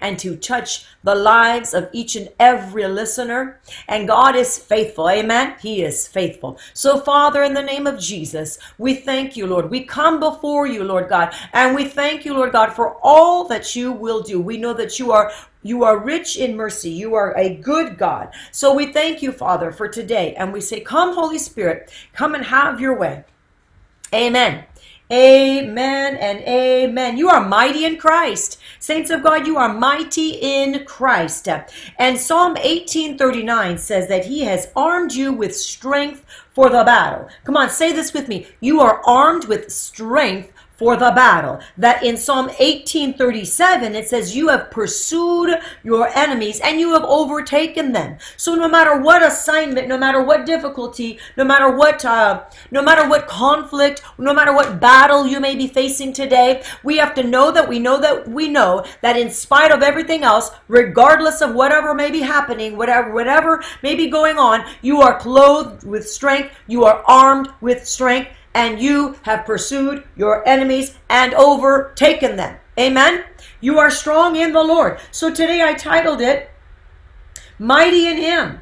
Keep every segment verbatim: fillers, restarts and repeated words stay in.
and to touch the lives of each and every listener. And God is faithful. Amen. He is faithful. So, Father, in the name of Jesus, we thank you, Lord. We come before you, Lord God, and we thank you, Lord God, for all that you will do. We know that you are You are rich in mercy. You are a good God. So we thank you, Father, for today. And we say, come, Holy Spirit, come and have your way. Amen. Amen and amen. You are mighty in Christ. Saints of God, you are mighty in Christ. And Psalm eighteen thirty-nine says that he has armed you with strength for the battle. Come on, say this with me. You are armed with strength for the battle. That in Psalm eighteen thirty-seven, it says you have pursued your enemies and you have overtaken them. So no matter what assignment, no matter what difficulty, no matter what, uh, no matter what conflict, no matter what battle you may be facing today, we have to know that we know that we know that in spite of everything else, regardless of whatever may be happening, whatever, whatever may be going on, you are clothed with strength. You are armed with strength. And you have pursued your enemies and overtaken them. Amen. You are strong in the Lord. So today I titled it, Mighty in Him.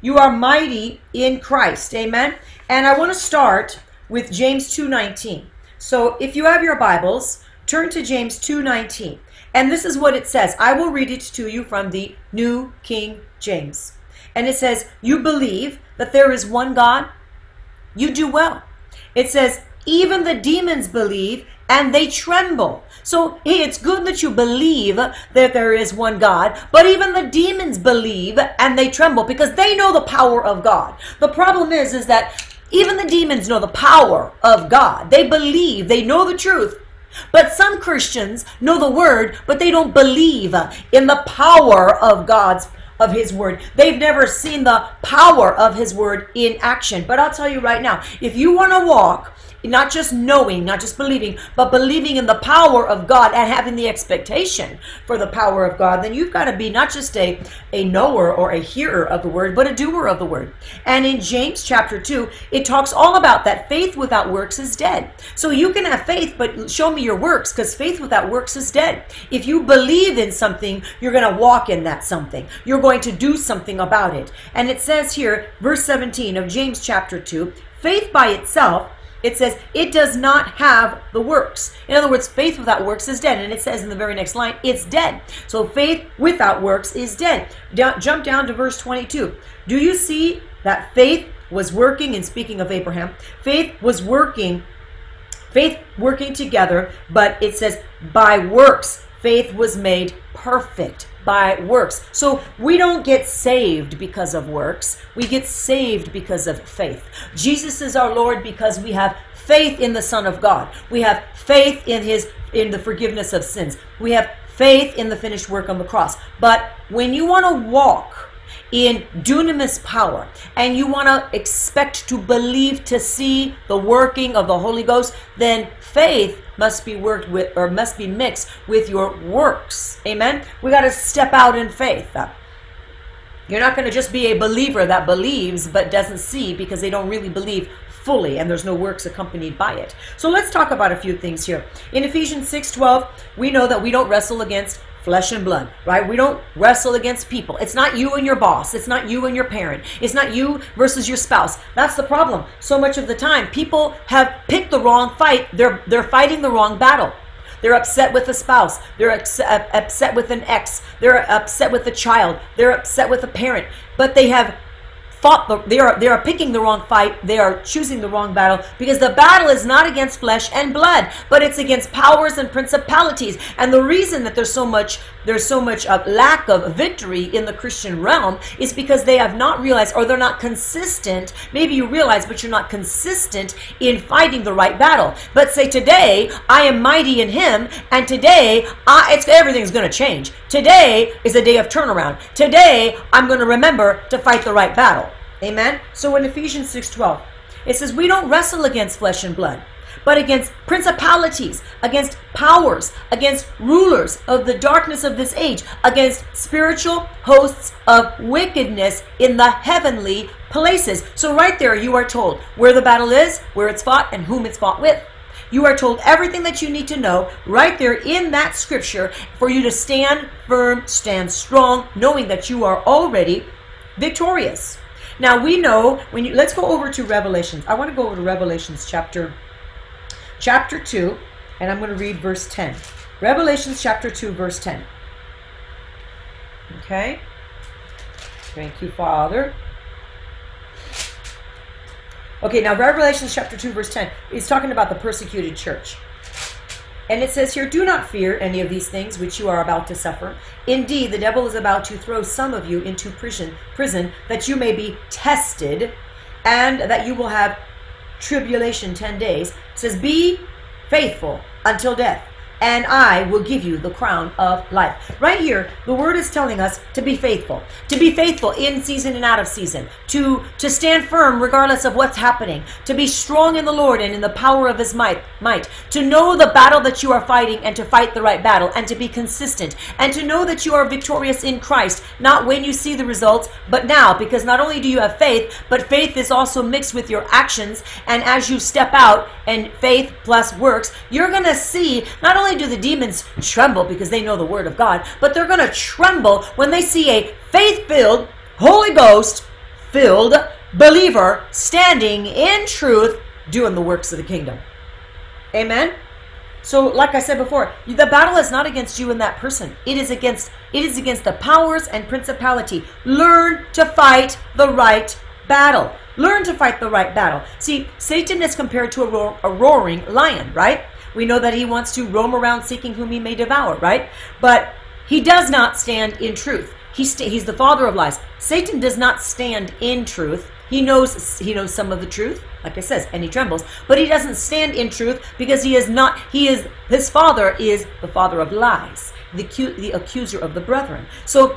You are mighty in Christ. Amen. And I want to start with James two nineteen. So if you have your Bibles, turn to James two nineteen. And this is what it says. I will read it to you from the New King James. And it says, you believe that there is one God? You do well. It says, even the demons believe and they tremble. So, hey, it's good that you believe that there is one God, but even the demons believe and they tremble because they know the power of God. The problem is, is that even the demons know the power of God. They believe, they know the truth. But some Christians know the word, but they don't believe in the power of God's of his word. They've never seen the power of his word in action. But I'll tell you right now, if you want to walk, not just knowing, not just believing, but believing in the power of God and having the expectation for the power of God, then you've got to be not just a, a knower or a hearer of the word, but a doer of the word. And in James chapter two, it talks all about that faith without works is dead. So you can have faith, but show me your works, because faith without works is dead. If you believe in something, you're going to walk in that something. You're going to do something about it. And it says here, verse seventeen of James chapter two, faith by itself, it says, it does not have the works. In other words, faith without works is dead. And it says in the very next line, it's dead. So faith without works is dead. Down, jump down to verse twenty-two. Do you see that faith was working, and speaking of Abraham, faith was working, faith working together, but it says by works, faith was made perfect. By works. So we don't get saved because of works. We get saved because of faith. Jesus is our Lord because we have faith in the Son of God. We have faith in his in the forgiveness of sins. We have faith in the finished work on the cross. But when you want to walk in dunamis power and you want to expect to believe to see the working of the Holy Ghost, then faith must be worked with, or must be mixed with your works. Amen. We got to step out in faith. You're not going to just be a believer that believes but doesn't see, because they don't really believe fully, and there's no works accompanied by it. So let's talk about a few things here. In Ephesians six twelve, we know that we don't wrestle against flesh and blood, right? We don't wrestle against people. It's not you and your boss. It's not you and your parent. It's not you versus your spouse. That's the problem. So much of the time, people have picked the wrong fight. They're they're fighting the wrong battle. They're upset with a spouse. They're ups- upset with an ex. They're upset with a child. They're upset with a parent. But they have fought. The, they are they are picking the wrong fight. They are choosing the wrong battle, because the battle is not against flesh and blood, but it's against powers and principalities. And the reason that there's so much there's so much of lack of victory in the Christian realm is because they have not realized, or they're not consistent. Maybe you realize, but you're not consistent in fighting the right battle. But say, today I am mighty in Him, and today I, it's, everything's going to change. Today is a day of turnaround. Today I'm going to remember to fight the right battle. Amen. So in Ephesians six twelve, it says we don't wrestle against flesh and blood, but against principalities, against powers, against rulers of the darkness of this age, against spiritual hosts of wickedness in the heavenly places. So right there you are told where the battle is, where it's fought, and whom it's fought with. You are told everything that you need to know right there in that scripture for you to stand firm, stand strong, knowing that you are already victorious. Now we know when you, let's go over to Revelations. I want to go over to Revelations chapter chapter two, and I'm going to read verse ten. Revelations chapter two, verse ten. Okay. Thank you, Father. Okay, now Revelation chapter two, verse ten is talking about the persecuted church. And it says here, do not fear any of these things which you are about to suffer. Indeed, the devil is about to throw some of you into prison, prison that you may be tested, and that you will have tribulation ten days. It says, be faithful until death, and I will give you the crown of life. Right here, the word is telling us to be faithful, to be faithful in season and out of season, to, to stand firm regardless of what's happening, to be strong in the Lord and in the power of his might, might, to know the battle that you are fighting and to fight the right battle and to be consistent and to know that you are victorious in Christ, not when you see the results, but now, because not only do you have faith, but faith is also mixed with your actions. And as you step out and faith plus works, you're going to see not only do the demons tremble because they know the word of God, but they're going to tremble when they see a faith-filled, Holy Ghost-filled believer standing in truth doing the works of the kingdom. Amen? So like I said before, the battle is not against you and that person. It is against, it is against the powers and principality. Learn to fight the right battle. Learn to fight the right battle. See, Satan is compared to a, roar, a roaring lion, right? We know that he wants to roam around seeking whom he may devour, right? But he does not stand in truth. He st he's the father of lies. Satan does not stand in truth. He knows he knows some of the truth, like it says, and he trembles. But he doesn't stand in truth because he is not. He is his father is the father of lies, the the accuser of the brethren. So,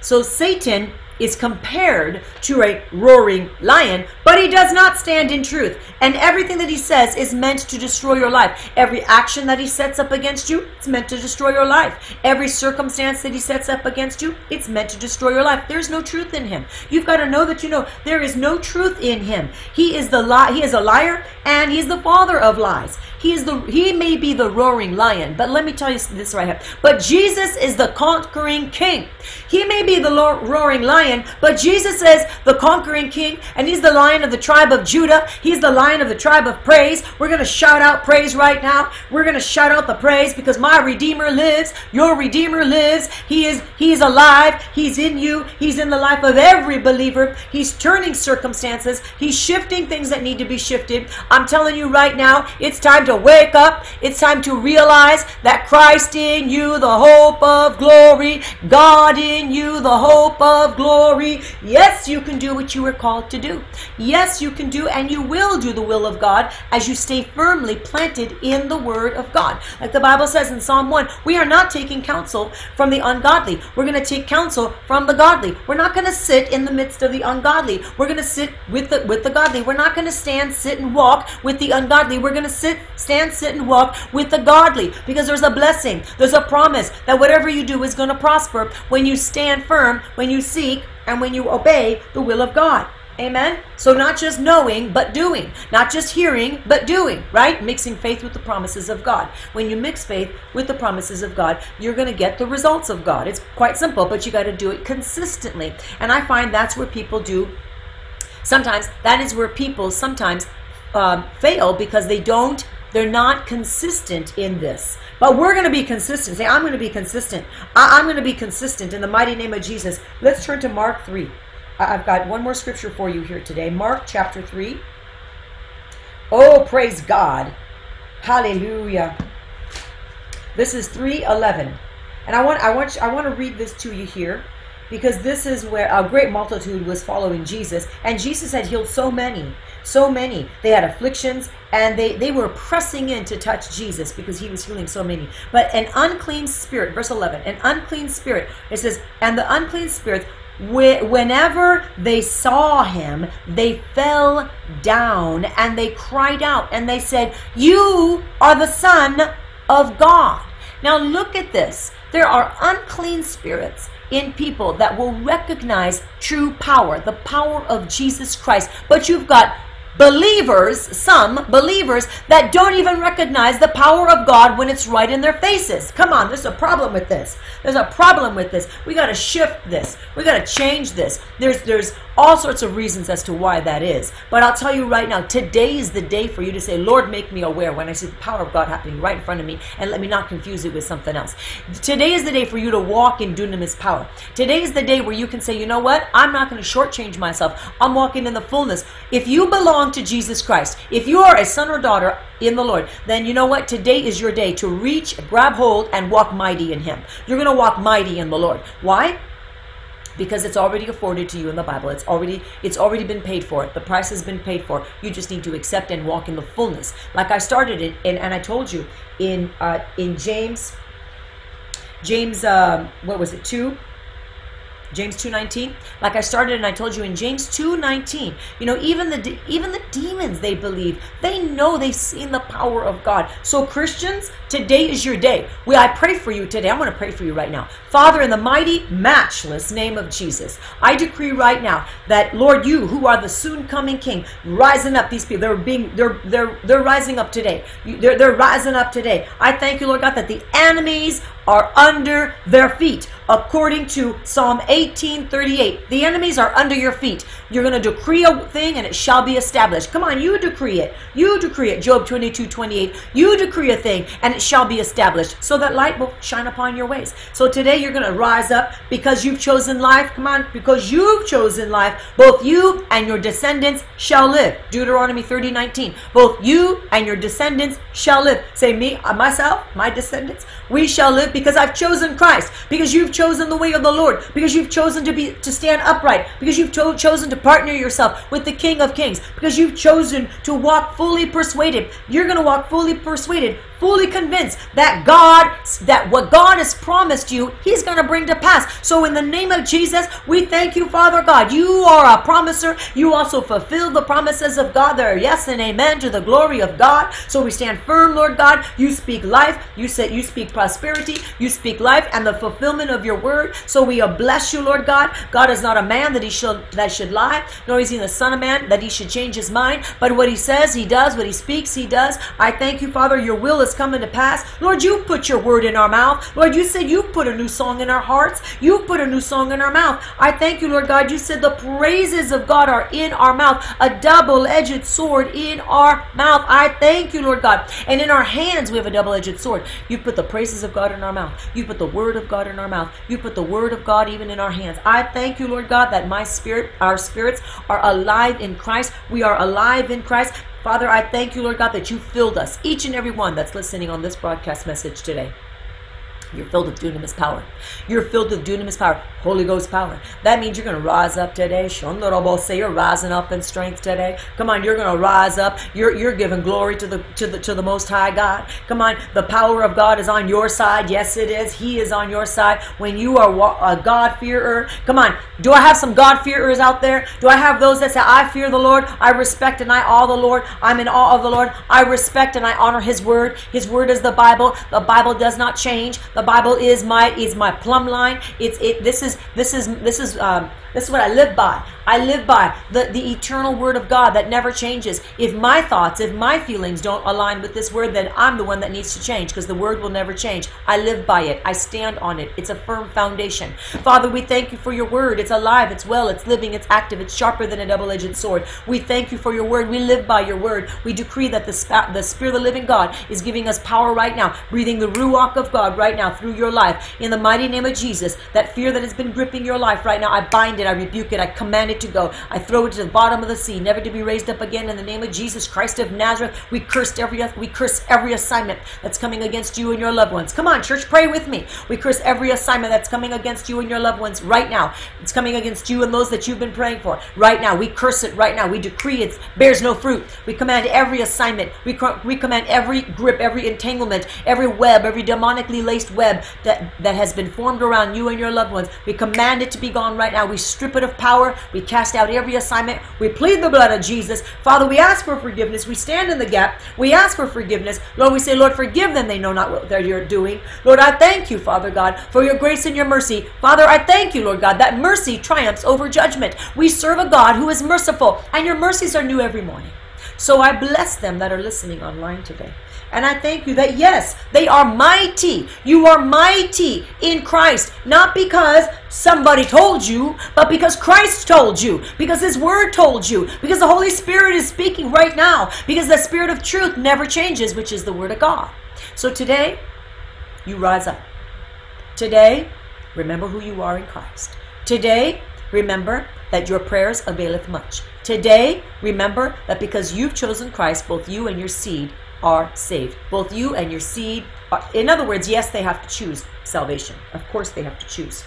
so Satan is compared to a roaring lion, but he does not stand in truth. And everything that he says is meant to destroy your life. Every action that he sets up against you, it's meant to destroy your life. Every circumstance that he sets up against you, it's meant to destroy your life. There's no truth in him. You've got to know that you know there is no truth in him. He is the li- he is a liar, and he's the father of lies. He is the he may be the roaring lion, but let me tell you this right here. But Jesus is the conquering king. He may be the roaring lion, but Jesus is the conquering king, and he's the lion of the tribe of Judah. He's the lion of the tribe of praise. We're going to shout out praise right now. We're going to shout out the praise because my Redeemer lives. Your Redeemer lives. He is, he is alive. He's in you. He's in the life of every believer. He's turning circumstances. He's shifting things that need to be shifted. I'm telling you right now, it's time to wake up. It's time to realize that Christ in you, the hope of glory. God in you, the hope of glory. Glory. Yes, you can do what you were called to do. Yes, you can do, and you will do the will of God as you stay firmly planted in the word of God. Like the Bible says in Psalm one, we are not taking counsel from the ungodly. We're going to take counsel from the godly. We're not going to sit in the midst of the ungodly. We're going to sit with the, with the godly. We're not going to stand, sit, and walk with the ungodly. We're going to sit, stand, sit, and walk with the godly because there's a blessing. There's a promise that whatever you do is going to prosper when you stand firm, when you seek, and when you obey the will of God. Amen? So not just knowing, but doing. Not just hearing, but doing, right? Mixing faith with the promises of God. When you mix faith with the promises of God, you're going to get the results of God. It's quite simple, but you got to do it consistently. And I find that's where people do, sometimes, that is where people sometimes um, fail because they don't, they're not consistent in this. But we're going to be consistent. Say, I'm going to be consistent. I I'm going to be consistent in the mighty name of Jesus. Let's turn to Mark three. I I've got one more scripture for you here today. Mark chapter three. Oh, praise God. Hallelujah. This is three eleven. And I want I want you, I want to read this to you here because this is where a great multitude was following Jesus, and Jesus had healed so many. So many. They had afflictions, and they, they were pressing in to touch Jesus because he was healing so many. But an unclean spirit, verse eleven, an unclean spirit, it says, and the unclean spirits, wh whenever they saw him, they fell down, and they cried out, and they said, you are the Son of God. Now look at this. There are unclean spirits in people that will recognize true power, the power of Jesus Christ. But you've got believers, some believers that don't even recognize the power of God when it's right in their faces. Come on, there's a problem with this. There's a problem with this. We got to shift this. We got to change this. There's there's all sorts of reasons as to why that is. But I'll tell you right now, today is the day for you to say, Lord, make me aware when I see the power of God happening right in front of me, and let me not confuse it with something else. Today is the day for you to walk in dunamis power. Today is the day where you can say, you know what? I'm not going to shortchange myself. I'm walking in the fullness. If you belong to Jesus Christ, if you are a son or daughter in the Lord, then you know what? Today is your day to reach, grab hold, and walk mighty in Him. You're going to walk mighty in the Lord. Why? Because it's already afforded to you in the Bible. It's already it's already been paid for. It. The price has been paid for. You just need to accept and walk in the fullness. Like I started it, and, and I told you in uh, in James, James, um, what was it, two? James two nineteen, like I started and I told you in James two nineteen, you know, even the de- even the demons, they believe. They know they've seen the power of God. So Christians, today is your day. We, I pray for you today. I'm going to pray for you right now. Father, in the mighty, matchless name of Jesus, I decree right now that, Lord, you who are the soon coming King, rising up these people, they're being, they're, they're, they're rising up today. They're, they're rising up today. I thank you, Lord God, that the enemies are under their feet. According to Psalm eighteen thirty-eight, the enemies are under your feet. You're going to decree a thing and it shall be established. Come on, you decree it. You decree it. Job twenty-two twenty-eight. You decree a thing and it shall be established, so that light will shine upon your ways. So today you're going to rise up because you've chosen life. Come on, because you've chosen life, both you and your descendants shall live. Deuteronomy thirty nineteen. Both you and your descendants shall live. Say, me, myself, my descendants, we shall live because I've chosen Christ, because you've chosen the way of the Lord, because you've chosen to be to stand upright, because you've to- chosen to partner yourself with the King of Kings, because you've chosen to walk fully persuaded. You're going to walk fully persuaded, fully convinced that God, that what God has promised you, He's going to bring to pass. So in the name of Jesus, we thank you, Father God. You are a promiser. You also fulfill the promises of God. There are yes and amen to the glory of God. So we stand firm, Lord God. You speak life. You say you speak prosperity. You speak life and the fulfillment of your word. So we bless you, Lord God. God is not a man that he should that should lie, nor is he the son of man that he should change his mind. But what he says, he does. What he speaks, he does. I thank you, Father. Your will is coming to pass. Lord, you put your word in our mouth. Lord, you said you put a new song in our hearts. You put a new song in our mouth. I thank you, Lord God. You said the praises of God are in our mouth, a double-edged sword in our mouth. I thank you, Lord God. And in our hands, we have a double-edged sword. You put the praises of God in our mouth. You put the word of God in our mouth. You put the word of God even in our hands. I thank you, Lord God, that my spirit, our spirits are alive in Christ. We are alive in Christ. Father, I thank you, Lord God, that you filled us, each and every one that's listening on this broadcast message today. You're filled with dunamis power. You're filled with dunamis power, Holy Ghost power. That means you're going to rise up today. Say you're rising up in strength today. Come on, you're going to rise up. You're you're giving glory to the to the to the Most High God. Come on, the power of God is on your side. Yes, it is. He is on your side. When you are a God-fearer, come on. Do I have some God-fearers out there? Do I have those that say, I fear the Lord, I respect and I awe the Lord, I'm in awe of the Lord, I respect and I honor His word. His word is the Bible. The Bible does not change. The Bible is my is my plumb line. It's it. This is this is this is um, this is what I live by. I live by the the eternal word of God that never changes. If my thoughts, if my feelings don't align with this word, then I'm the one that needs to change, because the word will never change. I live by it. I stand on it. It's a firm foundation. Father, we thank you for your word. It's alive. It's well. It's living. It's active. It's sharper than a double-edged sword. We thank you for your word. We live by your word. We decree that the sp- the Spirit of the living God is giving us power right now, breathing the Ruach of God right now through your life, in the mighty name of Jesus. That fear that has been gripping your life right now, I bind it, I rebuke it, I command it to go. I throw it to the bottom of the sea, never to be raised up again, in the name of Jesus Christ of Nazareth. We cursed every we curse every assignment that's coming against you and your loved ones. Come on, church, pray with me. We curse every assignment that's coming against you and your loved ones right now. It's coming against you and those that you've been praying for right now. We curse it right now. We decree it bears no fruit. We command every assignment. We we command every grip, every entanglement, every web, every demonically laced web that, that has been formed around you and your loved ones. We command it to be gone right now. We strip it of power. We cast out every assignment. We plead the blood of Jesus. Father, we ask for forgiveness. We stand in the gap. We ask for forgiveness. Lord, we say, Lord, forgive them. They know not what they're doing. Lord, I thank you, Father God, for your grace and your mercy. Father, I thank you, Lord God, that mercy triumphs over judgment. We serve a God who is merciful, and your mercies are new every morning. So I bless them that are listening online today. And I thank you that, yes, they are mighty. You are mighty in Christ. Not because somebody told you, but because Christ told you. Because His Word told you. Because the Holy Spirit is speaking right now. Because the Spirit of truth never changes, which is the Word of God. So today, you rise up. Today, remember who you are in Christ. Today, remember that your prayers availeth much. Today, remember that because you've chosen Christ, both you and your seed are saved. Both you and your seed are, in other words, yes, they have to choose salvation. Of course they have to choose.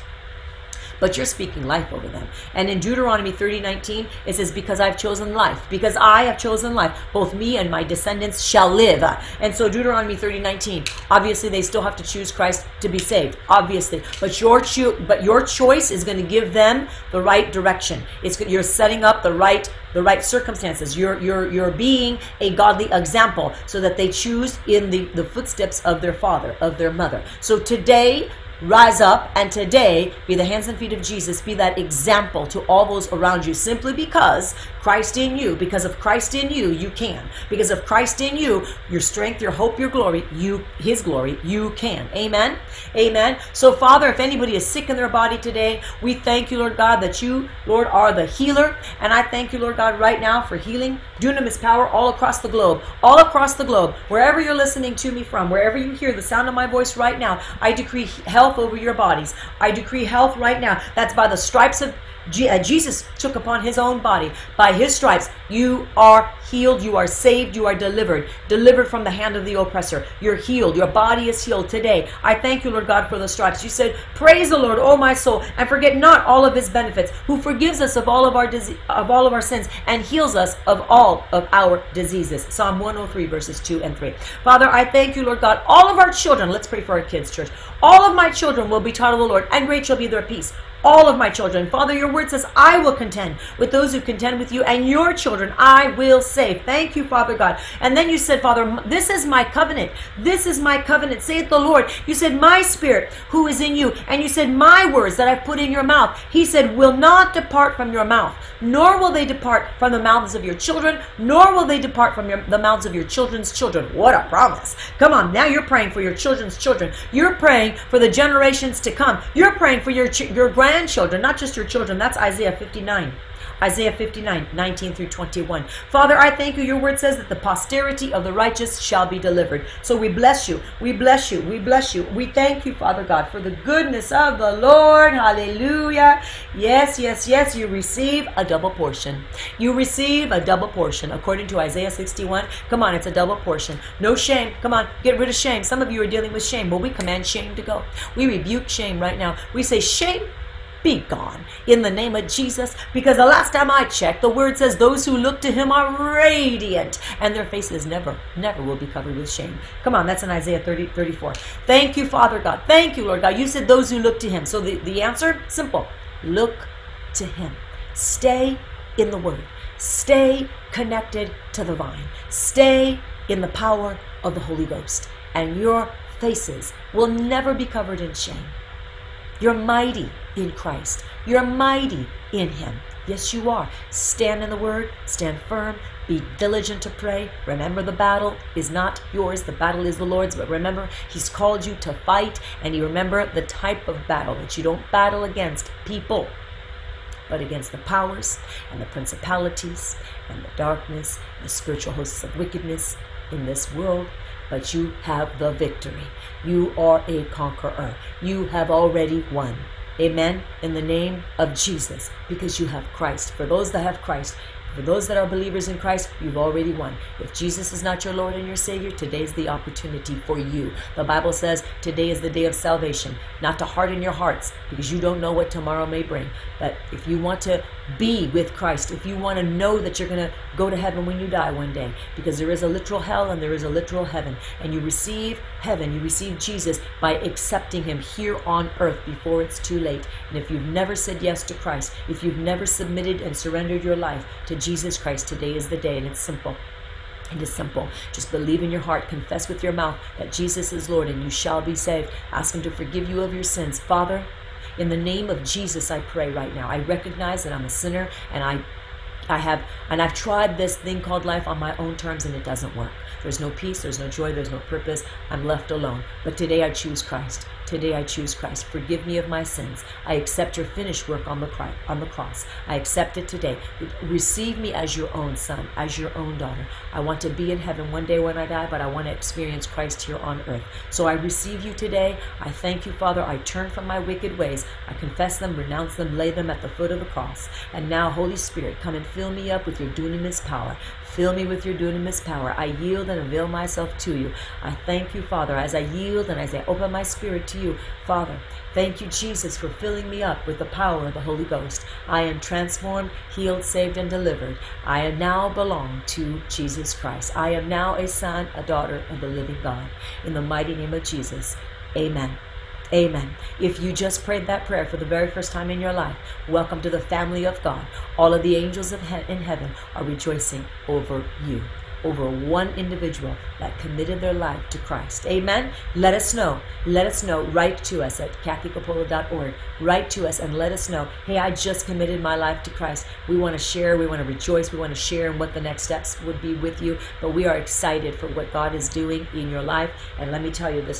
But you're speaking life over them. And in Deuteronomy thirty nineteen, it says, because I've chosen life, because I have chosen life, both me and my descendants shall live. And so Deuteronomy thirty nineteen, obviously they still have to choose Christ to be saved, obviously. But your cho- but your choice is going to give them the right direction. It's, you're setting up the right the right circumstances. You're, you're, you're being a godly example so that they choose in the, the footsteps of their father, of their mother. So today, rise up, and today be the hands and feet of Jesus. Be that example to all those around you, simply because Christ in you, because of Christ in you, you can. Because of Christ in you, your strength, your hope, your glory, you, His glory, you can. Amen? Amen. So, Father, if anybody is sick in their body today, we thank you, Lord God, that you, Lord, are the healer. And I thank you, Lord God, right now for healing, dunamis power all across the globe, all across the globe, wherever you're listening to me from, wherever you hear the sound of my voice right now, I decree health over your bodies. I decree health right now. That's by the stripes of Jesus took upon His own body. By His stripes, you are healed, you are saved, you are delivered, delivered from the hand of the oppressor. You're healed. Your body is healed today. I thank you, Lord God, for the stripes. You said, praise the Lord, O my soul, and forget not all of His benefits, who forgives us of all of our disease, of all of our sins, and heals us of all of our diseases. Psalm one oh three, verses two and three. Father, I thank you, Lord God. All of our children, let's pray for our kids, church. All of my children will be taught of the Lord, and great shall be their peace. All of my children. Father, your word says, I will contend with those who contend with you, and your children I will save. Thank you, Father God. And then you said, Father, this is my covenant. This is my covenant, saith the Lord. You said, my spirit who is in you. And you said, my words that I've put in your mouth, He said, will not depart from your mouth, nor will they depart from the mouths of your children, nor will they depart from your, the mouths of your children's children. What a promise. Come on, now you're praying for your children's children. You're praying for the generations to come. You're praying for your your grandchildren. Grandchildren, not just your children. That's Isaiah fifty-nine. Isaiah fifty-nine, nineteen through twenty-one. Father, I thank you. Your word says that the posterity of the righteous shall be delivered. So we bless you. We bless you. We bless you. We thank you, Father God, for the goodness of the Lord. Hallelujah. Yes, yes, yes. You receive a double portion. You receive a double portion. According to Isaiah sixty-one, come on, it's a double portion. No shame. Come on, get rid of shame. Some of you are dealing with shame. Well, we command shame to go. We rebuke shame right now. We say, shame, be gone in the name of Jesus, because the last time I checked, the word says those who look to Him are radiant, and their faces never, never will be covered with shame. Come on, that's in Isaiah thirty, thirty-four. Thank you, Father God. Thank you, Lord God. You said those who look to Him. So the, the answer, simple. Look to Him. Stay in the Word. Stay connected to the vine. Stay in the power of the Holy Ghost, and your faces will never be covered in shame. You're mighty in Christ. You're mighty in Him. Yes, you are. Stand in the Word. Stand firm. Be diligent to pray. Remember, the battle is not yours. The battle is the Lord's. But remember, He's called you to fight. And you remember the type of battle, that you don't battle against people, but against the powers and the principalities and the darkness and the spiritual hosts of wickedness in this world. But you have the victory. You are a conqueror. You have already won. Amen. In the name of Jesus, because you have Christ. For those that have Christ, for those that are believers in Christ, you've already won. If Jesus is not your Lord and your Savior, today's the opportunity for you. The Bible says today is the day of salvation, not to harden your hearts, because you don't know what tomorrow may bring. But if you want to be with Christ, if you want to know that you're going to go to heaven when you die one day, because there is a literal hell and there is a literal heaven, and you receive heaven, you receive Jesus by accepting Him here on earth before it's too late. And if you've never said yes to Christ, if you've never submitted and surrendered your life to Jesus Christ, today is the day, and it's simple. It is simple. Just believe in your heart, confess with your mouth that Jesus is Lord, and you shall be saved. Ask Him to forgive you of your sins. Father, in the name of Jesus, I pray right now. I recognize that I'm a sinner, and I I have, and I've tried this thing called life on my own terms, and it doesn't work. There's no peace, there's no joy, there's no purpose. I'm left alone. But today I choose Christ. Today I choose Christ. Forgive me of my sins. I accept your finished work on the on the cross. I accept it today. Receive me as your own son, as your own daughter. I want to be in heaven one day when I die, but I want to experience Christ here on earth. So I receive you today. I thank you, Father. I turn from my wicked ways. I confess them, renounce them, lay them at the foot of the cross. And now, Holy Spirit, come and fill me up with your dunamis power. Fill me with your dunamis power. I yield and avail myself to you. I thank you, Father, as I yield and as I open my spirit to you. Father, thank you, Jesus, for filling me up with the power of the Holy Ghost. I am transformed, healed, saved, and delivered. I am now belong to Jesus Christ. I am now a son, a daughter of the living God. In the mighty name of Jesus, amen. Amen. If you just prayed that prayer for the very first time in your life, welcome to the family of God. All of the angels of he- in heaven are rejoicing over you, over one individual that committed their life to Christ. Amen. Let us know. Let us know. Write to us at kathy coppola dot org. Write to us and let us know, hey, I just committed my life to Christ. We want to share. We want to rejoice. We want to share and what the next steps would be with you. But we are excited for what God is doing in your life. And let me tell you this.